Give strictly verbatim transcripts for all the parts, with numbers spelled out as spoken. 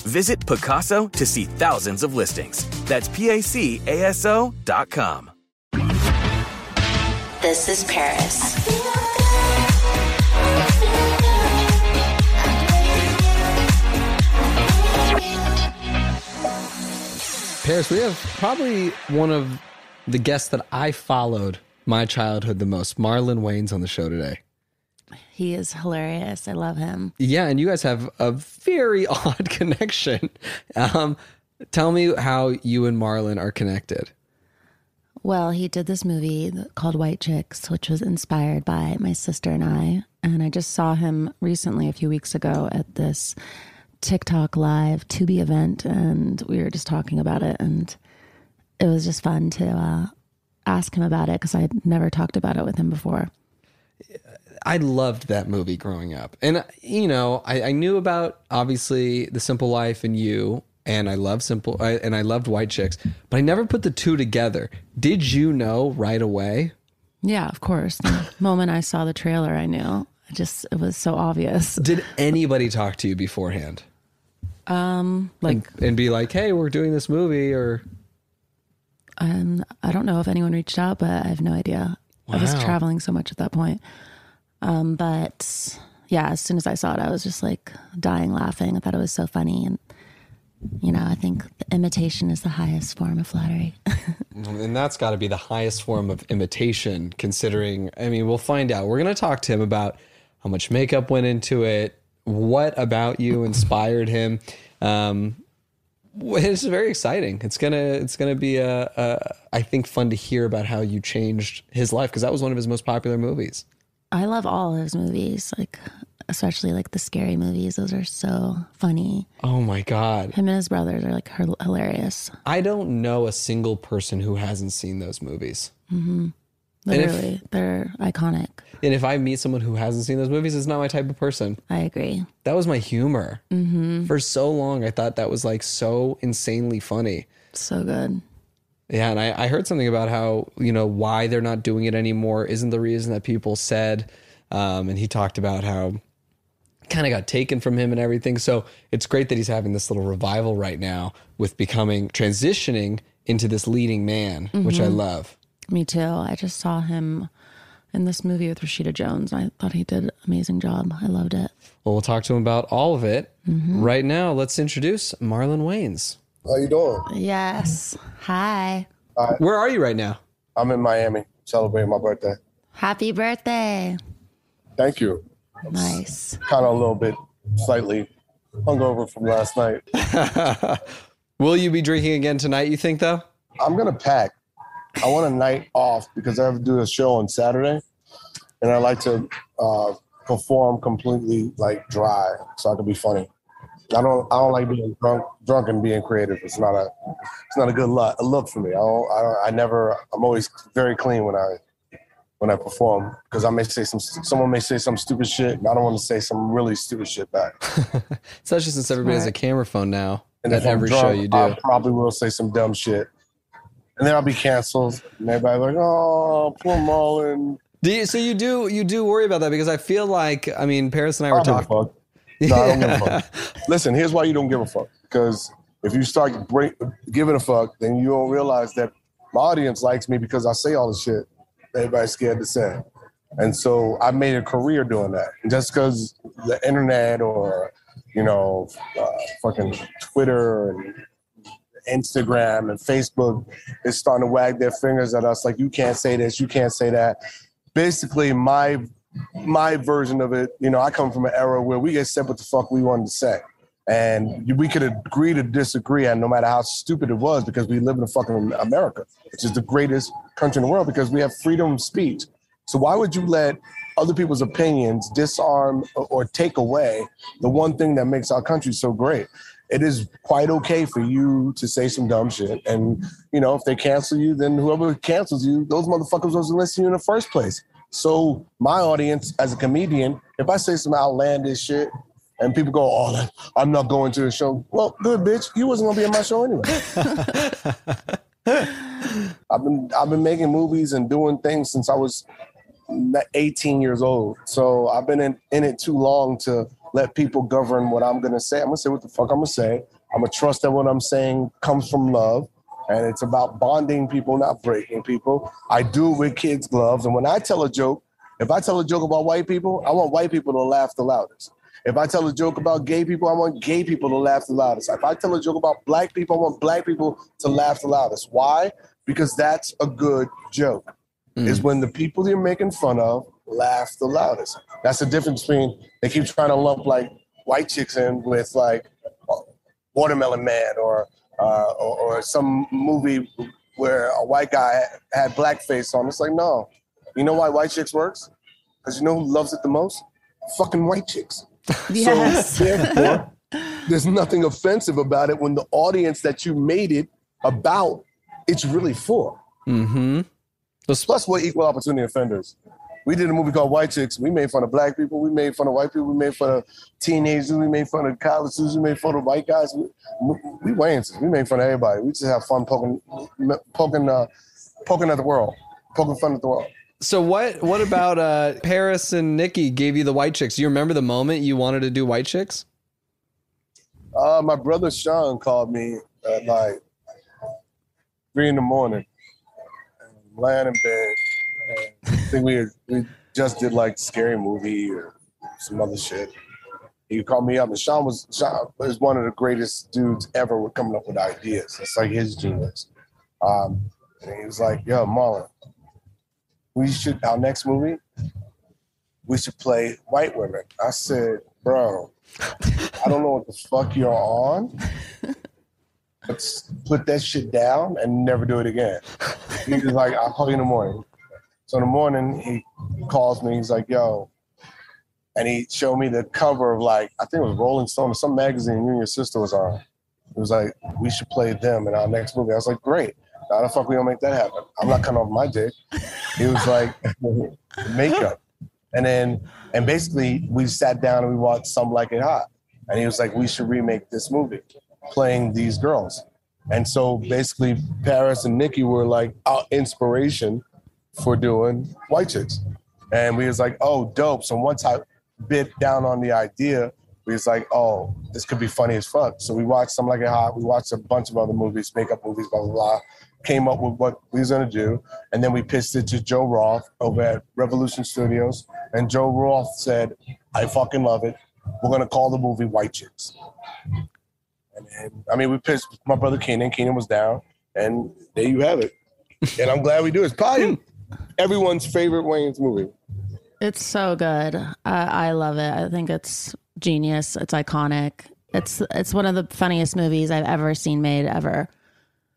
Visit Pacaso to see thousands of listings. That's P-A-C-A-S-O dot com. This is Paris. I feel good. I feel good. Paris, we have probably one of the guests that I followed my childhood the most, Marlon Wayans, on the show today. He is hilarious. I love him. Yeah, and you guys have a very odd connection. Um, tell me how you and Marlon are connected. Well, he did this movie called White Chicks, which was inspired by my sister and I. And I just saw him recently, a few weeks ago, at this TikTok Live Tubi event, and we were just talking about it, and it was just fun to uh, ask him about it because I had never talked about it with him before. I loved that movie growing up. And, you know, I, I knew about, obviously, The Simple Life and You, and I love Simple, I, and I loved White Chicks, but I never put the two together. Did you know right away? Yeah, of course. The moment I saw the trailer, I knew. I just, it was so obvious. Did anybody talk to you beforehand? Um, like, and, and be like, hey, we're doing this movie, or... Um, I don't know if anyone reached out, but I have no idea. Wow. I was traveling so much at that point. Um, but yeah, as soon as I saw it, I was just like dying laughing. I thought it was so funny. And, you know, I think imitation is the highest form of flattery. And that's got to be the highest form of imitation, considering, I mean, we'll find out. We're going to talk to him about how much makeup went into it, what about you inspired him. Um, It's very exciting. It's gonna it's gonna be a, a I think fun to hear about how you changed his life, because that was one of his most popular movies. I love all his movies, like especially like the Scary Movies. Those are so funny. Oh my god! Him and his brothers are like hilarious. I don't know a single person who hasn't seen those movies. Mm-hmm. Literally, if, they're iconic. And if I meet someone who hasn't seen those movies, it's not my type of person. I agree. That was my humor. Mm-hmm. For so long, I thought that was like so insanely funny. So good. Yeah, and I, I heard something about how, you know, why they're not doing it anymore isn't the reason that people said. Um, and he talked about how it kind of got taken from him and everything. So it's great that he's having this little revival right now with becoming, transitioning into this leading man, mm-hmm. which I love. Me too. I just saw him in this movie with Rashida Jones. I thought he did an amazing job. I loved it. Well, we'll talk to him about all of it. Mm-hmm. Right now, let's introduce Marlon Wayans. How you doing? Yes. Hi. Hi. Where are you right now? I'm in Miami celebrating my birthday. Happy birthday. Thank you. Nice. Kind of a little bit slightly hungover from last night. Will you be drinking again tonight, you think, though? I'm going to pack. I want a night off because I have to do a show on Saturday, and I like to uh, perform completely, like, dry so I can be funny. I don't I don't like being drunk drunk and being creative. It's not a it's not a good look, a look for me. I don't, I don't, I never I'm always very clean when I when I perform because I may say some someone may say some stupid shit and I don't want to say some really stupid shit back. Especially since everybody has a camera phone now. And at every drunk, show you do. I probably will say some dumb shit. And then I'll be canceled and everybody's like, "Oh, poor Marlon." Do you, so you do you do worry about that because I feel like I mean Paris and I probably were talking. Fuck. No, I don't give a fuck. Listen, here's why you don't give a fuck. Because if you start break, giving a fuck, then you don't realize that my audience likes me because I say all the shit everybody's scared to say. And so I made a career doing that. And just because the internet or, you know, uh, fucking Twitter and Instagram and Facebook is starting to wag their fingers at us like, you can't say this, you can't say that. Basically, my... My version of it, you know, I come from an era where we get said what the fuck we wanted to say. And we could agree to disagree, and no matter how stupid it was, because we live in a fucking America, which is the greatest country in the world because we have freedom of speech. So why would you let other people's opinions disarm or take away the one thing that makes our country so great? It is quite okay for you to say some dumb shit. And, you know, if they cancel you, then whoever cancels you, those motherfuckers wasn't listening to you in the first place. So my audience, as a comedian, if I say some outlandish shit and people go, "Oh, I'm not going to the show," well, good bitch, you wasn't gonna be in my show anyway. I've been I've been making movies and doing things since I was eighteen years old. So I've been in, in it too long to let people govern what I'm gonna say. I'm gonna say what the fuck I'm gonna say. I'm gonna trust that what I'm saying comes from love. And it's about bonding people, not breaking people. I do it with kids' gloves. And when I tell a joke, if I tell a joke about white people, I want white people to laugh the loudest. If I tell a joke about gay people, I want gay people to laugh the loudest. If I tell a joke about black people, I want black people to laugh the loudest. Why? Because that's a good joke. Mm. Is when the people you're making fun of laugh the loudest. That's the difference between, they keep trying to lump like White Chicks in with like Watermelon Man or Uh, or, or some movie where a white guy had blackface on. It's like, no. You know why White Chicks works? Because you know who loves it the most? Fucking white chicks. Yes. So therefore, there's nothing offensive about it when the audience that you made it about, it's really for. Mm-hmm. Plus, we're equal opportunity offenders. We did a movie called White Chicks. We made fun of black people. We made fun of white people. We made fun of teenagers. We made fun of college students. We made fun of white guys. We, we Wayans. We made fun of everybody. We just have fun poking, poking, uh, poking at the world, poking fun at the world. So what? What about uh, Paris and Nikki gave you the White Chicks? Do you remember the moment you wanted to do White Chicks? Uh, my brother Sean called me at like three in the morning, lying in bed. I think we we just did like Scary Movie or some other shit. He called me up, and Sean was Sean was one of the greatest dudes ever with coming up with ideas. It's like his genius. Um, and he was like, "Yo, Marlon, we should our next movie. We should play white women." I said, "Bro, I don't know what the fuck you're on. Let's put that shit down and never do it again." He was like, "I'll call you in the morning." So in the morning, he calls me. He's like, "Yo," and he showed me the cover of like, I think it was Rolling Stone or some magazine you and your sister was on. It was like, "We should play them in our next movie." I was like, "Great. How the fuck we gonna make that happen? I'm not cutting off my dick." He was like, "Makeup." And then, and basically we sat down and we watched Some Like It Hot. And he was like, "We should remake this movie, playing these girls." And so basically Paris and Nikki were like our inspiration for doing White Chicks. And we was like, "Oh, dope." So once I bit down on the idea, we was like, "Oh, this could be funny as fuck." So we watched Some Like It Hot. We watched a bunch of other movies, makeup movies, blah, blah, blah. Came up with what we was going to do. And then we pitched it to Joe Roth over at Revolution Studios. And Joe Roth said, "I fucking love it. We're going to call the movie White Chicks." And then, I mean, we pitched my brother Kenan. Kenan was down. And there you have it. And I'm glad we do. It's probably everyone's favorite Wayans movie. It's so good. I, I love it. I think it's genius. It's iconic. It's it's one of the funniest movies I've ever seen made ever.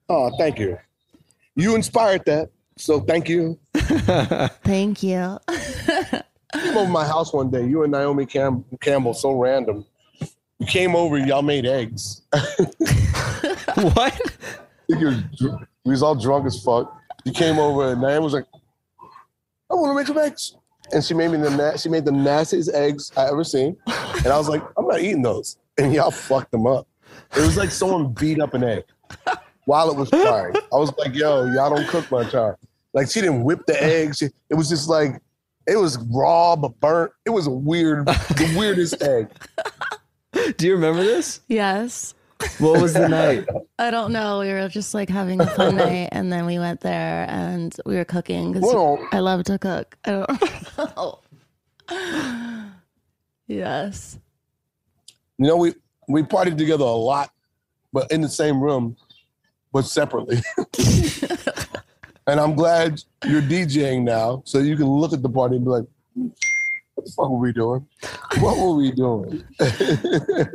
Oh, thank you. You inspired that. So thank you. Thank you. Came over my house one day. You and Naomi Cam- Campbell, so random. You came over. Y'all made eggs. What? I think it was, we was all drunk as fuck. You came over and Naomi was like, I want to make some eggs. And she made me the na- she made the nastiest eggs I ever seen. And I was like, I'm not eating those. And y'all fucked them up. It was like someone beat up an egg while it was frying. I was like, yo, y'all don't cook my time. Like, she didn't whip the eggs. She, it was just like, it was raw but burnt. It was a weird, the weirdest egg. Do you remember this? Yes. What was the night? I don't know. We were just like having a fun night, and then we went there and we were cooking because I love to cook. I don't know. Yes. You know, we, we partied together a lot, but in the same room, but separately. And I'm glad you're DJing now, so you can look at the party and be like, what the fuck were we doing? What were we doing?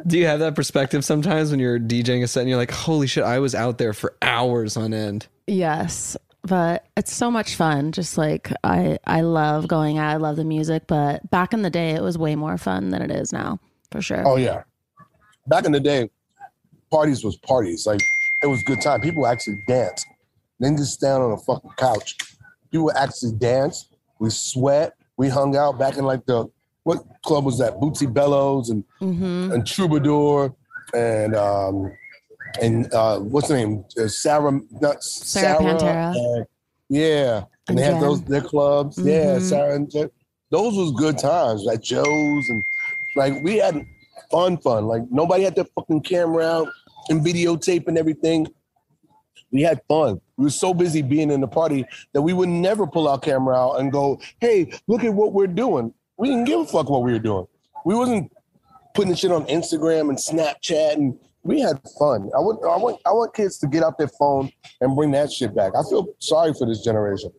Do you have that perspective sometimes when you're DJing a set and you're like, holy shit, I was out there for hours on end? Yes, but it's so much fun. Just like, I, I love going out. I love the music, but back in the day, it was way more fun than it is now, for sure. Oh, yeah. Back in the day, parties was parties. Like, it was good time. People actually danced. They didn't just stand on a fucking couch. People actually danced. We sweat. We hung out back in like the, what club was that? Bootsy Bellows and mm-hmm. and Troubadour and um and uh, what's the name? Uh, Sarah, not Sarah, Sarah Pantera. And, yeah, and, and they Jen. Had those their clubs. Mm-hmm. Yeah, Sarah and Jen. Those was good times. Like Joe's and like we had fun, fun. Like nobody had their fucking camera out and videotape and everything. We had fun. We were so busy being in the party that we would never pull our camera out and go, hey, look at what we're doing. We didn't give a fuck what we were doing. We wasn't putting shit on Instagram and Snapchat, and we had fun. I want, I want, I want kids to get out their phone and bring that shit back. I feel sorry for this generation.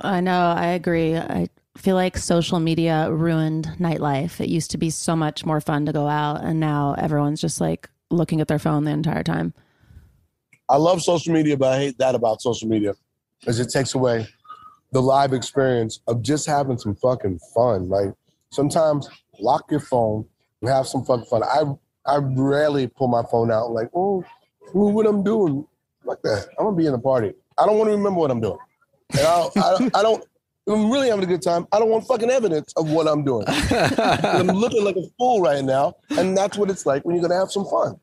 I know. I agree. I feel like social media ruined nightlife. It used to be so much more fun to go out, and now everyone's just like looking at their phone the entire time. I love social media, but I hate that about social media, because it takes away the live experience of just having some fucking fun. Like, sometimes lock your phone and have some fucking fun. I I rarely pull my phone out like, oh, what I'm doing? Like that. I'm going to be in a party. I don't want to remember what I'm doing. And I, I, I don't, I'm really having a good time. I don't want fucking evidence of what I'm doing. I'm looking like a fool right now, and that's what it's like when you're going to have some fun.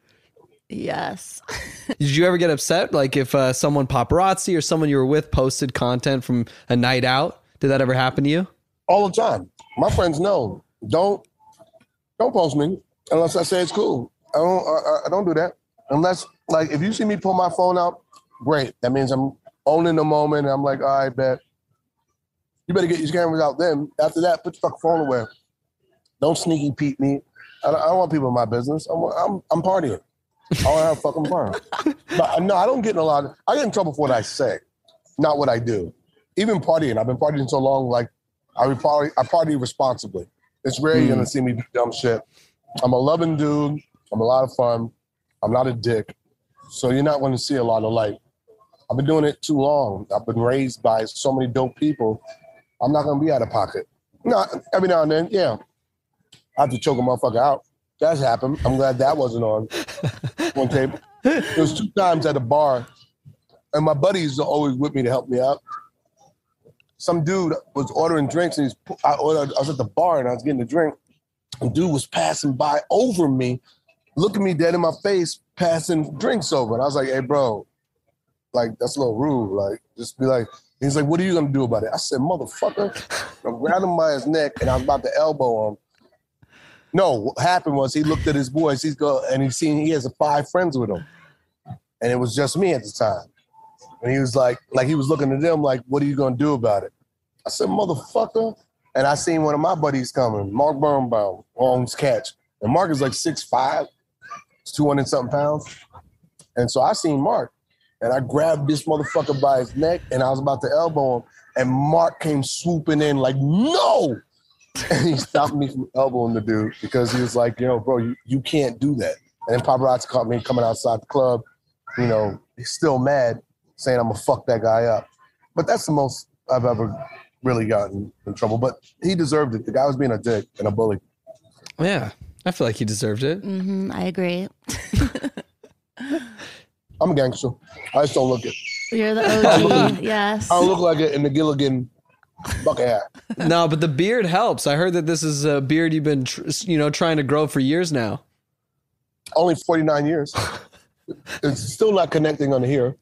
Yes. Did you ever get upset? Like if uh, someone paparazzi or someone you were with posted content from a night out? Did that ever happen to you? All the time. My friends know. Don't don't post me unless I say it's cool. I don't I, I don't do that. Unless, like, if you see me pull my phone out, great. That means I'm owning the moment. And I'm like, all right, bet. You better get your cameras out then. After that, put your fucking phone away. Don't sneaky peek me. I don't, I don't want people in my business. I'm I'm, I'm partying. I don't have a fucking problem. But no, I don't get in a lot of, I get in trouble for what I say, not what I do. Even partying. I've been partying so long, like, I party, I party responsibly. It's rare mm. you're going to see me do dumb shit. I'm a loving dude. I'm a lot of fun. I'm not a dick. So you're not going to see a lot of light. I've been doing it too long. I've been raised by so many dope people. I'm not going to be out of pocket. No, every now and then, yeah. I have to choke a motherfucker out. That's happened. I'm glad that wasn't on one table. It was two times at a bar, and my buddies are always with me to help me out. Some dude was ordering drinks, and he's, I, ordered, I was at the bar, and I was getting a drink. A dude was passing by over me, looking me dead in my face, passing drinks over. And I was like, hey, bro, like, that's a little rude. Like, just be like, he's like, what are you going to do about it? I said, motherfucker. I grabbed him by his neck, and I was about to elbow him. No, what happened was he looked at his boys. He's go and he's seen he has five friends with him, and it was just me at the time. And he was like, like he was looking at them like, "What are you gonna do about it?" I said, "Motherfucker!" And I seen one of my buddies coming, Mark Birnbaum, on his catch. And Mark is like six five, two hundred something pounds. And so I seen Mark, and I grabbed this motherfucker by his neck, and I was about to elbow him, and Mark came swooping in like, "No!" And he stopped me from elbowing the dude because he was like, you know, bro, you, you can't do that. And then paparazzi caught me coming outside the club, you know, still mad, saying I'm gonna fuck that guy up. But that's the most I've ever really gotten in trouble. But he deserved it. The guy was being a dick and a bully. Yeah, I feel like he deserved it. Mm-hmm, I agree. I'm a gangster. I just don't look it. You're the O G, yes. I don't look like it in the Gilligan bucket hat. No, but the beard helps. I heard that this is a beard you've been, tr- you know, trying to grow for years now. Only forty-nine years. It's still not connecting on here.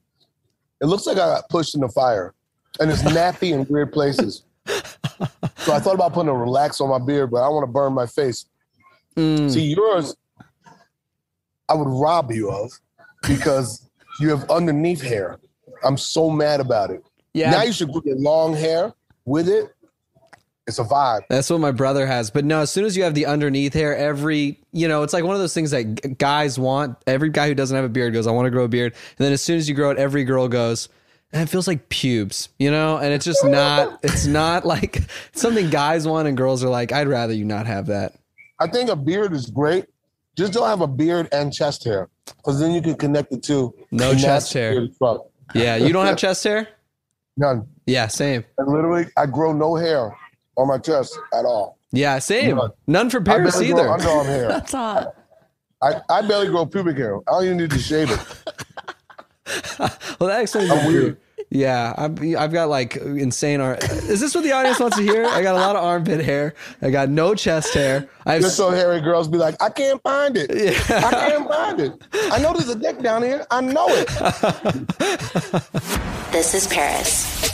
It looks like I got pushed in the fire. And it's nappy in weird places. So I thought about putting a relax on my beard, but I want to burn my face. Mm. See, yours, I would rob you of because you have underneath hair. I'm so mad about it. Yeah. Now you should put your long hair with it. It's a vibe. That's what my brother has. But no, as soon as you have the underneath hair, every, you know, it's like one of those things that g- guys want. Every guy who doesn't have a beard goes, I want to grow a beard. And then as soon as you grow it, every girl goes, and it feels like pubes, you know? And it's just not, it's not like something guys want and girls are like, I'd rather you not have that. I think a beard is great. Just don't have a beard and chest hair because then you can connect the two. No chest hair. Yeah, you don't have chest hair? None. Yeah, same. And literally, I grow no hair on my chest at all. Yeah, same. None, None for Paris either. I barely grow underarm hair. That's hot. I, I barely grow pubic hair. I don't even need to shave it. Well, that explains it. Weird. Yeah, I'm, I've got like insane arm. Is this what the audience wants to hear? I got a lot of armpit hair. I got no chest hair. I've just so hairy girls be like, I can't find it. Yeah. I can't find it. I know there's a dick down here. I know it. This is Paris.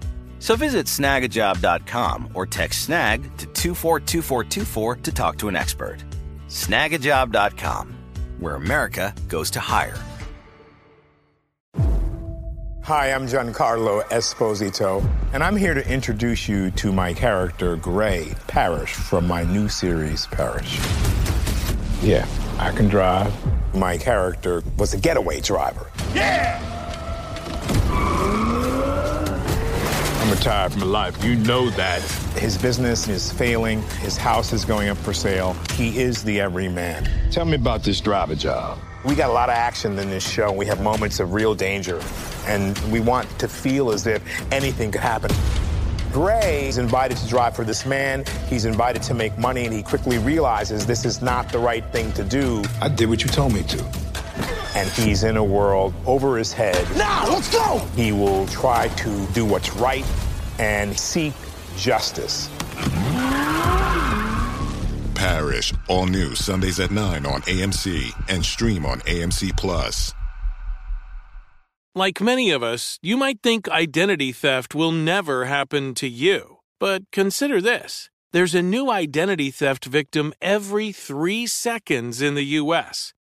So visit snag a job dot com or text snag to two four two four two four to talk to an expert. snag a job dot com, where America goes to hire. Hi, I'm Giancarlo Esposito, and I'm here to introduce you to my character, Gray, Parish, from my new series, Parish. Yeah, I can drive. My character was a getaway driver. Yeah! I'm retired from life. You know that. His business is failing. His house is going up for sale. He is the everyman. Tell me about this driver job. We got a lot of action in this show. We have moments of real danger, and we want to feel as if anything could happen. Gray is invited to drive for this man. He's invited to make money, and he quickly realizes this is not the right thing to do. I did what you told me to. And he's in a world over his head. Now, let's go! He will try to do what's right and seek justice. Parish, all new Sundays at nine on A M C and stream on A M C Plus. Like many of us, you might think identity theft will never happen to you. But consider this. There's a new identity theft victim every three seconds in the U S.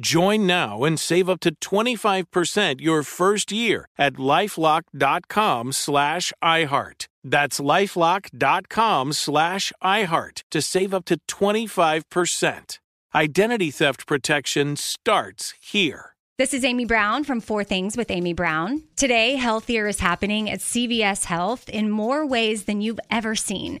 Join now and save up to twenty-five percent your first year at LifeLock dot com slash iHeart. That's LifeLock.com slash iHeart to save up to twenty-five percent. Identity theft protection starts here. This is Amy Brown from Four Things with Amy Brown. Today, healthier is happening at C V S Health in more ways than you've ever seen.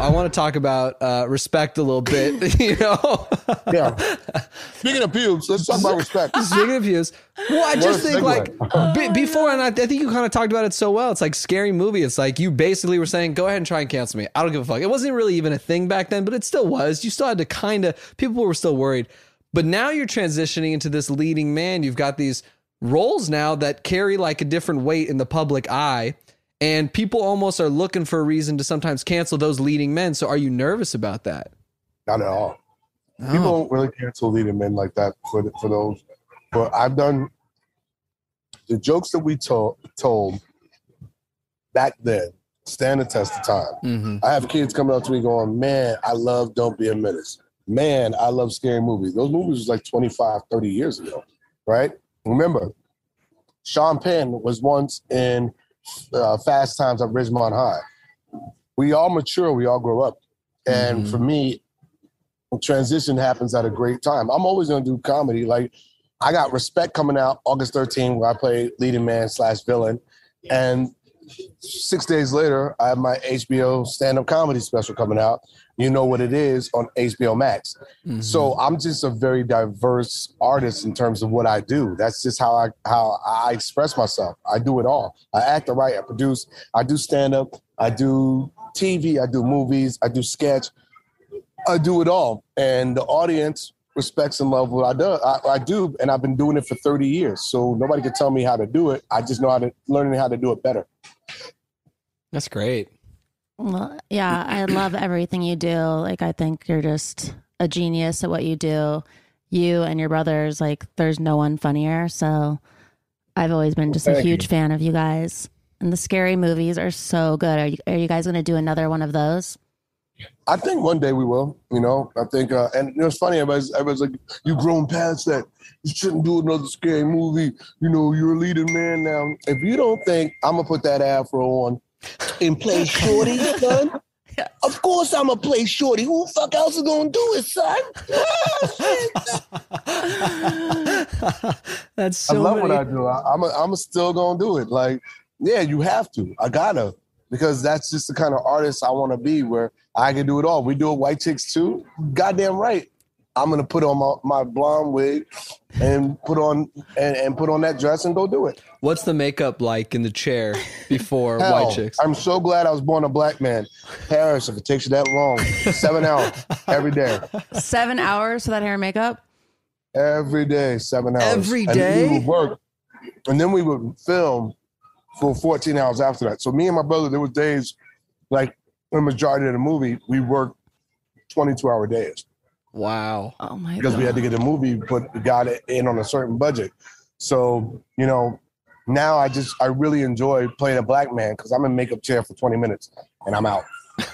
I want to talk about uh, Respect a little bit, you know? Yeah. Speaking of pubes, let's talk about Respect. Speaking of pubes. Well, I just think, like, b- before, and I, I think you kind of talked about it so well. It's like Scary Movie. It's like you basically were saying, go ahead and try and cancel me. I don't give a fuck. It wasn't really even a thing back then, but it still was. You still had to kind of, people were still worried. But now you're transitioning into this leading man. You've got these roles now that carry, like, a different weight in the public eye. And people almost are looking for a reason to sometimes cancel those leading men. So are you nervous about that? Not at all. Oh. People don't really cancel leading men like that for for those. But I've done the jokes that we to- told back then stand the test of time. Mm-hmm. I have kids coming up to me going, man, I love Don't Be a Menace. Man, I love Scary Movies. Those movies was like twenty-five, thirty years ago, right? Remember, Sean Penn was once in... Uh, Fast Times at Ridgemont High. We all mature, we all grow up. And mm-hmm. for me, transition happens at a great time. I'm always going to do comedy. Like, I got Respect coming out August thirteenth, where I play leading man slash villain. And six days later, I have my H B O stand-up comedy special coming out, You Know What It Is, on H B O Max. Mm-hmm. So I'm just a very diverse artist in terms of what I do. That's just how I how I express myself. I do it all. I act, I write, I produce, I do stand-up, I do T V, I do movies, I do sketch. I do it all. And the audience respects and loves what I do. I, I do, and I've been doing it for thirty years. So nobody can tell me how to do it. I just know how to learning how to do it better. That's great. Well, yeah, I love everything you do. Like, I think you're just a genius at what you do. You and your brothers, like, there's no one funnier. So I've always been just well, a huge you. fan of you guys. And the Scary Movies are so good. Are you, are you guys going to do another one of those? I think one day we will, you know, I think, uh, and it's funny, everybody's, everybody's like, you've grown past that. You shouldn't do another Scary Movie. You know, you're a leading man now. If you don't think I'm going to put that afro on and play shorty, son, of course I'm going to play shorty. Who the fuck else is going to do it, son? That's so I love many. What I do. I, I'm a, I'm still going to do it. Like, yeah, you have to. I got to. Because that's just the kind of artist I want to be, where I can do it all. We do a White Chicks too. Goddamn right. I'm going to put on my, my blonde wig and put on and, and put on that dress and go do it. What's the makeup like in the chair before Hell, White Chicks? I'm so glad I was born a black man. Parish, if it takes you that long, seven hours every day. Seven hours for that hair and makeup? Every day, seven hours. Every day? And we would work. And then we would film for fourteen hours after that. So me and my brother, there were days, like the majority of the movie, we worked twenty-two hour days. Wow. Oh my because God. Because we had to get the movie, but got it in on a certain budget. So, you know, now I just, I really enjoy playing a black man because I'm in makeup chair for twenty minutes and I'm out. All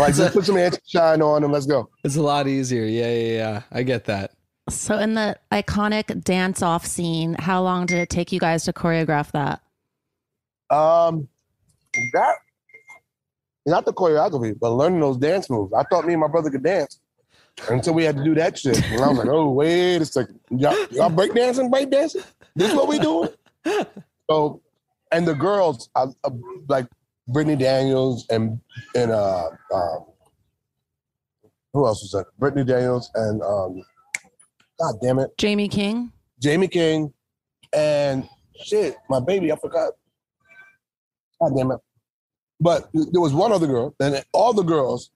right, just put some anti-shine on and let's go. It's a lot easier. Yeah, yeah, yeah. I get that. So in the iconic dance-off scene, how long did it take you guys to choreograph that? Um, that not the choreography, but learning those dance moves. I thought me and my brother could dance until we had to do that shit. And I was like, "Oh, wait a second, y'all, y'all break dancing, break dancing. This is what we doing." So, and the girls, I, I, like Brittany Daniels and and uh, um, who else was that? Brittany Daniels and um, God damn it, Jamie King, Jamie King, and shit, my baby, I forgot. God damn it. But there was one other girl, and all the girls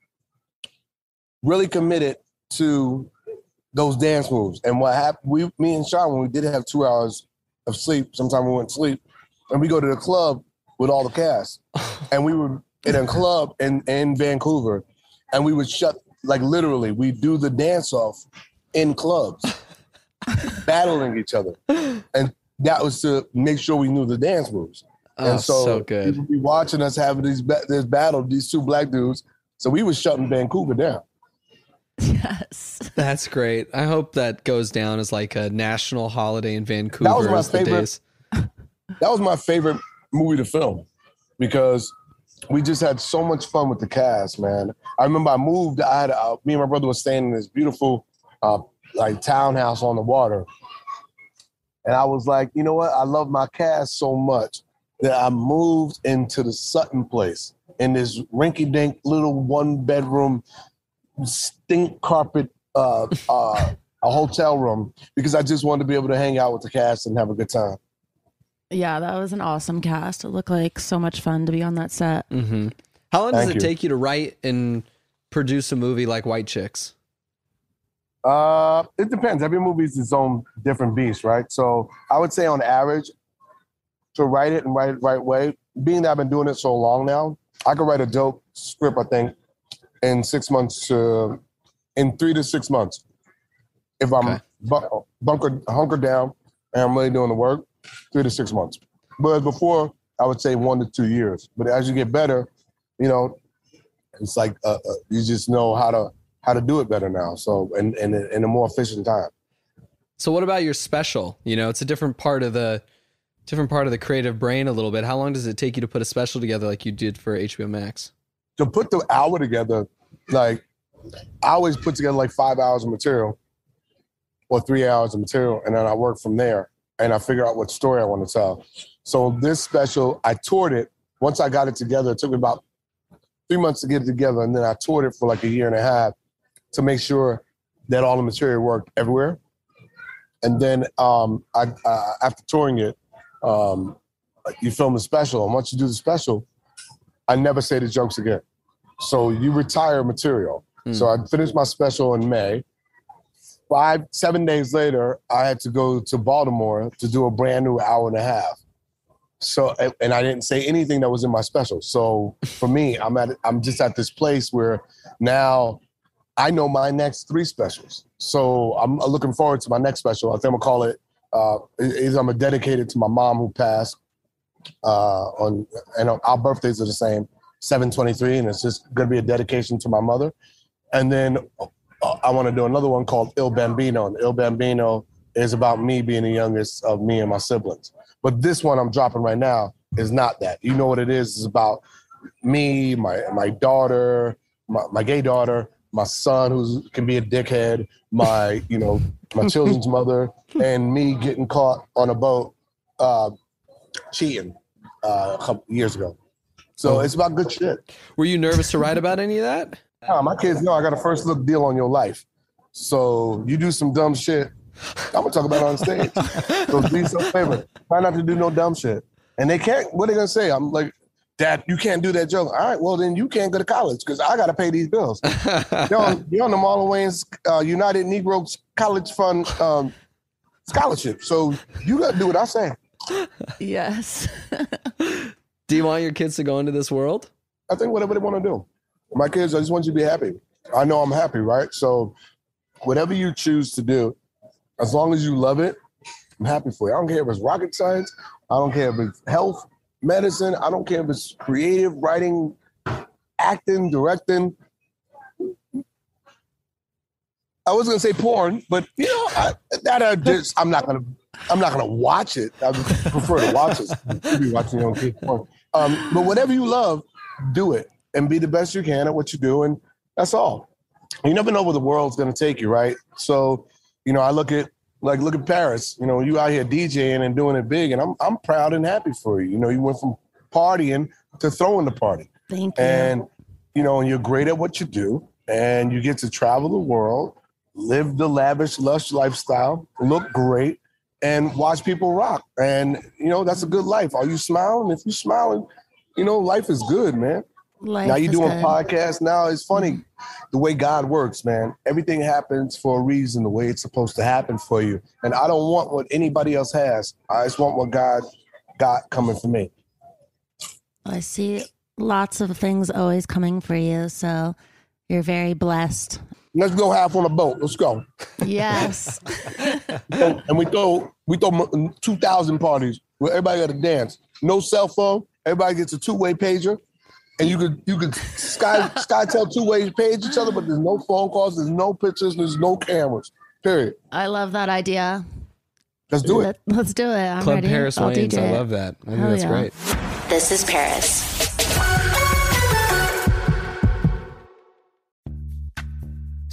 really committed to those dance moves. And what happened, we, me and Sean, when we did have two hours of sleep, sometimes we went to sleep, and we go to the club with all the cast. And we were in a club in, in Vancouver, and we would shut, like literally, we do the dance off in clubs, battling each other. And that was to make sure we knew the dance moves. Oh, and so, so good. People be watching us having these ba- this battle, these two black dudes. So we were shutting Vancouver down. Yes. That's great. I hope that goes down as like a national holiday in Vancouver. That was my favorite. That was my favorite movie to film because we just had so much fun with the cast, man. I remember I moved. I had uh, me and my brother was staying in this beautiful uh, like townhouse on the water. And I was like, you know what? I love my cast so much that I moved into the Sutton place in this rinky-dink little one-bedroom stink carpet uh, uh, a hotel room because I just wanted to be able to hang out with the cast and have a good time. Yeah, that was an awesome cast. It looked like so much fun to be on that set. Mm-hmm. How long does Thank it you. take you to write and produce a movie like White Chicks? Uh, it depends. Every movie is its own different beast, right? So I would say on average, to write it and write it right way, being that I've been doing it so long now, I could write a dope script, I think, in six months, to, in three to six months. If I'm okay. bu- bunkered, hunkered down and I'm really doing the work, three to six months. But before, I would say one to two years. But as you get better, you know, it's like uh, uh, you just know how to how to do it better now. So, and in, in, in a more efficient time. So what about your special? You know, it's a different part of the different part of the creative brain a little bit. How long does it take you to put a special together like you did for H B O Max? To put the hour together, like I always put together like five hours of material or three hours of material, and then I work from there and I figure out what story I want to tell. So this special, I toured it. Once I got it together, it took me about three months to get it together, and then I toured it for like a year and a half to make sure that all the material worked everywhere. And then um, I, uh, after touring it, um, you film the special, and once you do the special, I never say the jokes again. So you retire material. Mm. So I finished my special in May. Five, seven days later, I had to go to Baltimore to do a brand new hour and a half. So, and I didn't say anything that was in my special. So for me, I'm at, I'm just at this place where now I know my next three specials. So I'm looking forward to my next special. I think I'm gonna call it, uh, is I'm gonna dedicate it to my mom who passed. Uh, on and our birthdays are the same, seven twenty-three, and it's just gonna be a dedication to my mother. And then uh, I want to do another one called Il Bambino, and Il Bambino is about me being the youngest of me and my siblings. But this one I'm dropping right now is not that. You Know What It Is is about me, my my daughter, my, my gay daughter, my son who can be a dickhead, my you know my children's mother, and me getting caught on a boat. Uh, cheating uh, a couple years ago. So it's about good shit. Were you nervous to write about any of that? No, my kids know I got a first look deal on your life. So you do some dumb shit, I'm going to talk about it on stage. So do yourself a favor. Try not to do no dumb shit. And they can't, what are they going to say? I'm like, Dad, you can't do that joke. All right, well, then you can't go to college because I got to pay these bills. You're on, you're on the Marlon Wayans uh, United Negro College Fund um, scholarship. So you got to do what I say. Yes. Do you want your kids to go into this world? I think whatever they want to do. My kids, I just want you to be happy. I know I'm happy, right? So whatever you choose to do, as long as you love it, I'm happy for you. I don't care if it's rocket science. I don't care if it's health, medicine. I don't care if it's creative, writing, acting, directing. I was going to say porn, but you know, I, that I just, I'm not going to I'm not going to watch it. I would prefer to watch it. You be watching your own kids' porn. Um, but whatever you love, do it and be the best you can at what you do. And that's all. You never know where the world's going to take you, right? So, you know, I look at, like, look at Paris. You know, you out here DJing and doing it big, and I'm I'm proud and happy for you. You know, you went from partying to throwing the party. Thank you. And, you know, and you're great at what you do, and you get to travel the world, live the lavish, lush lifestyle, look great, and watch people rock. And, you know, that's a good life. Are you smiling? If you're smiling, you know, life is good, man. Life now you're doing good. Podcasts now. It's funny mm-hmm. the way God works, man. Everything happens for a reason, the way it's supposed to happen for you. And I don't want what anybody else has. I just want what God got coming for me. I see lots of things always coming for you. So you're very blessed. Let's go half on a boat. Let's go. Yes. And we throw, we throw two thousand parties where everybody got to dance. No cell phone. Everybody gets a two-way pager. And you could you could sky sky tell two ways page each other, but there's no phone calls, there's no pictures, there's no cameras. Period. I love that idea. Let's do Let, it. Let's do it. I'm Club ready. Paris I'll Wayans. D J I love that. I think that's yeah. great. This is Paris.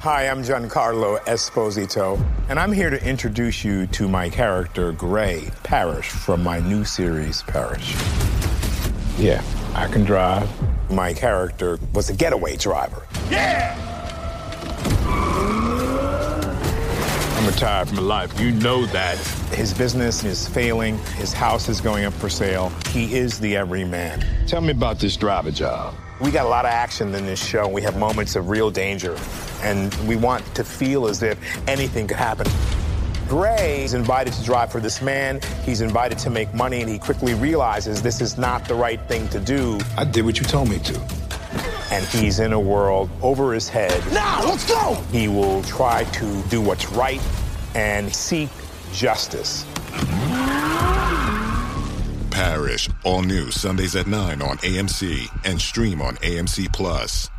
Hi, I'm Giancarlo Esposito, and I'm here to introduce you to my character, Gray, Parish, from my new series, Parish. Yeah, I can drive. My character was a getaway driver. Yeah! I'm retired from life. You know that. His business is failing. His house is going up for sale. He is the everyman. Tell me about this driver job. We got a lot of action in this show. We have moments of real danger, and we want to feel as if anything could happen. Gray is invited to drive for this man. He's invited to make money, and he quickly realizes this is not the right thing to do. I did what you told me to. And he's in a world over his head. Now, let's go! He will try to do what's right and seek justice. Parish, all new Sundays at nine on A M C and stream on A M C Plus.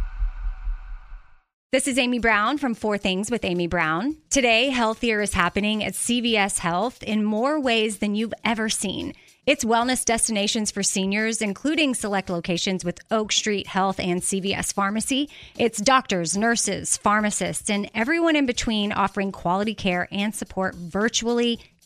This is Amy Brown from Four Things with Amy Brown. Today, Healthier is happening at C V S Health in more ways than you've ever seen. It's wellness destinations for seniors, including select locations with Oak Street Health and C V S Pharmacy. It's doctors, nurses, pharmacists, and everyone in between offering quality care and support virtually,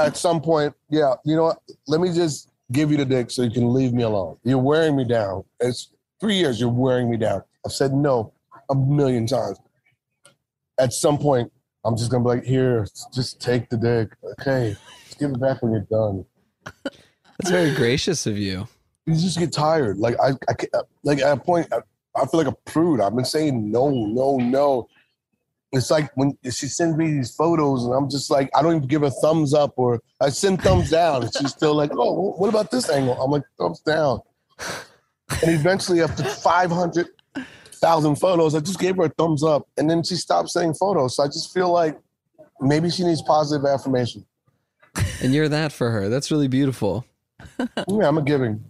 at some point, yeah, you know what? Let me just give you the dick so you can leave me alone. You're wearing me down. It's three years, you're wearing me down. I've said no a million times. At some point, I'm just going to be like, here, just take the dick. Okay, just give it back when you're done. That's very gracious of you. You just get tired. Like, I, I like at a point, I, I feel like a prude. I've been saying no, no, no. It's like when she sends me these photos and I'm just like, I don't even give her thumbs up or I send thumbs down. And she's still like, oh, what about this angle? I'm like, thumbs down. And eventually after five hundred thousand photos, I just gave her a thumbs up, and then she stopped saying photos. So I just feel like maybe she needs positive affirmation. And you're that for her. That's really beautiful. Yeah, I'm a giving.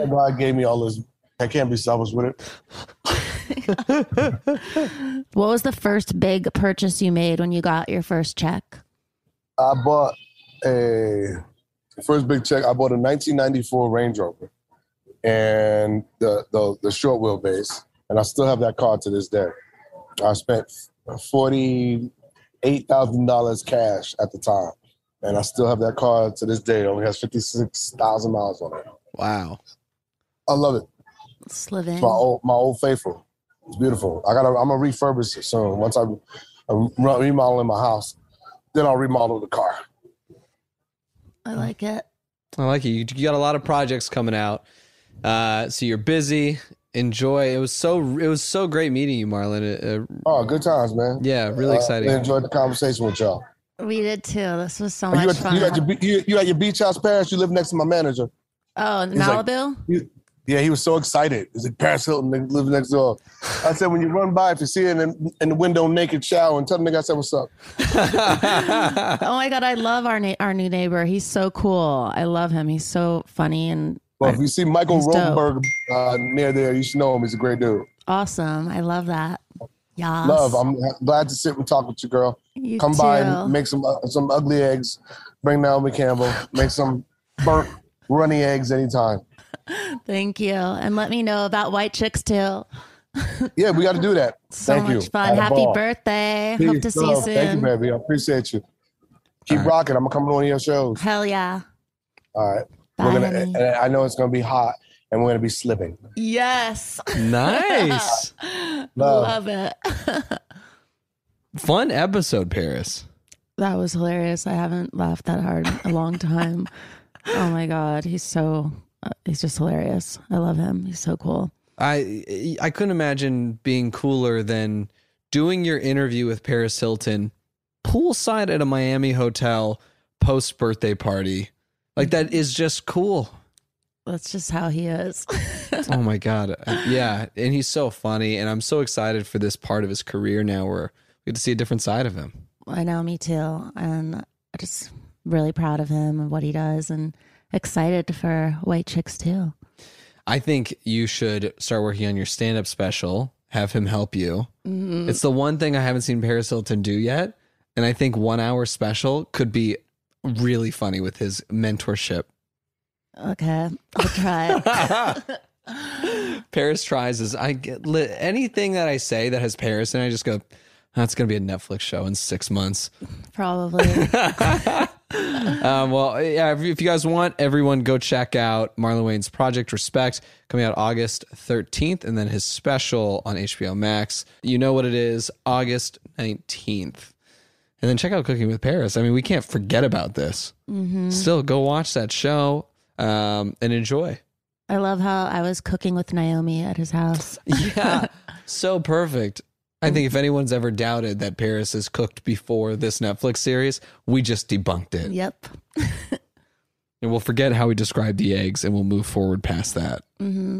God gave me all this. I can't be selfish with it. What was the first big purchase you made when you got your first check? I bought a first big check. I bought a nineteen ninety-four Range Rover. And the, the the short wheelbase, and I still have that car to this day. I spent forty-eight thousand dollars cash at the time, and I still have that car to this day. It only has fifty-six thousand miles on it. Wow, I love it. Slivin'. My old my old faithful. It's beautiful. I got I'm gonna refurbish it soon. Once I I'm remodeling my house, then I'll remodel the car. I like it. I like it. You, you got a lot of projects coming out. Uh, so you're busy. Enjoy. It was so it was so great meeting you, Marlon. It, uh, oh, good times, man. Yeah, really uh, exciting. I enjoyed the conversation with y'all. We did too. This was so oh, much you at, fun. You at, your, you, you at your beach house, Parish. You live next to my manager. Oh, He's Malibu? Like, you, yeah, he was so excited. He's like, Paris Hilton lives next door. I said, when you run by, if you see it in, in the window naked shower, and tell the nigga I said, what's up? Oh, my God. I love our, na- our new neighbor. He's so cool. I love him. He's so funny and well, if you see Michael Rosenberg uh, near there, you should know him. He's a great dude. Awesome. I love that. Yas. Love. I'm glad to sit and talk with you, girl. You Come too. by and make some uh, some ugly eggs. Bring Naomi Campbell. Make some burnt, runny eggs anytime. Thank you. And let me know about White Chicks, too. Yeah, we got to do that. so Thank much you. fun. Happy ball. birthday. Peace. Hope to so, see you soon. Thank you, baby. I appreciate you. Keep right. rocking. I'm going to come to one of your shows. Hell yeah. All right. We're gonna, and I know it's going to be hot, and we're going to be slipping. Yes. Nice. Love. Love it. Fun episode, Paris. That was hilarious. I haven't laughed that hard in a long time. Oh, my God. He's so, uh, he's just hilarious. I love him. He's so cool. I I couldn't imagine being cooler than doing your interview with Paris Hilton poolside at a Miami hotel post-birthday party. Like, that is just cool. That's just how he is. Oh, my God. Yeah. And he's so funny. And I'm so excited for this part of his career now where we get to see a different side of him. I know, me too. And I'm just really proud of him and what he does and excited for White Chicks, too. I think you should start working on your stand-up special, have him help you. Mm-hmm. It's the one thing I haven't seen Paris Hilton do yet. And I think one hour special could be really funny with his mentorship. Okay, I'll try. Paris tries is I get li- anything that I say that has Paris and I just go, That's going to be a Netflix show in six months. Probably. um, well, yeah, if, if you guys want, everyone go check out Marlon Wayans' project, Respect, coming out August thirteenth, and then his special on H B O Max, You Know What It Is, August nineteenth. And then check out Cooking with Paris. I mean, we can't forget about this. Mm-hmm. Still, go watch that show um, and enjoy. I love how I was cooking with Naomi at his house. Yeah, so perfect. I think if anyone's ever doubted that Paris has cooked before this Netflix series, we just debunked it. Yep. And we'll forget how we described the eggs and we'll move forward past that. Mm-hmm.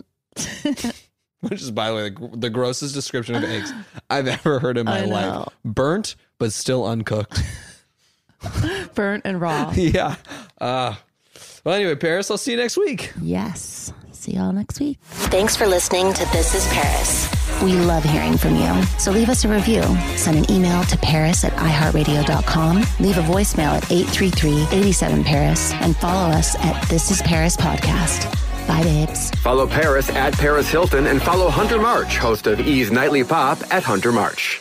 Which is, by the way, the, the grossest description of eggs I've ever heard in my life. Burnt, but still uncooked. Burnt and raw. Yeah. Uh, well, anyway, Paris, I'll see you next week. Yes. See y'all next week. Thanks for listening to This is Paris. We love hearing from you, so leave us a review. Send an email to paris at iheartradio dot com. Leave a voicemail at eight three three, eight seven, Paris and follow us at This is Paris Podcast. Bye, babes. Follow Paris at Paris Hilton and follow Hunter March, host of E's Nightly Pop, at Hunter March.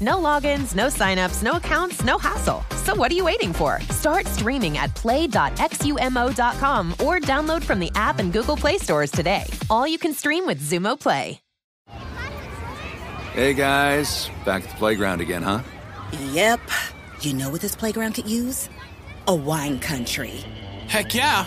No logins, no signups, no accounts, no hassle. So what are you waiting for? Start streaming at play dot xumo dot com or download from the app and Google Play stores today. All you can stream with Xumo Play. Hey guys, back at the playground again, huh? Yep. You know what this playground could use? A wine country. Heck yeah,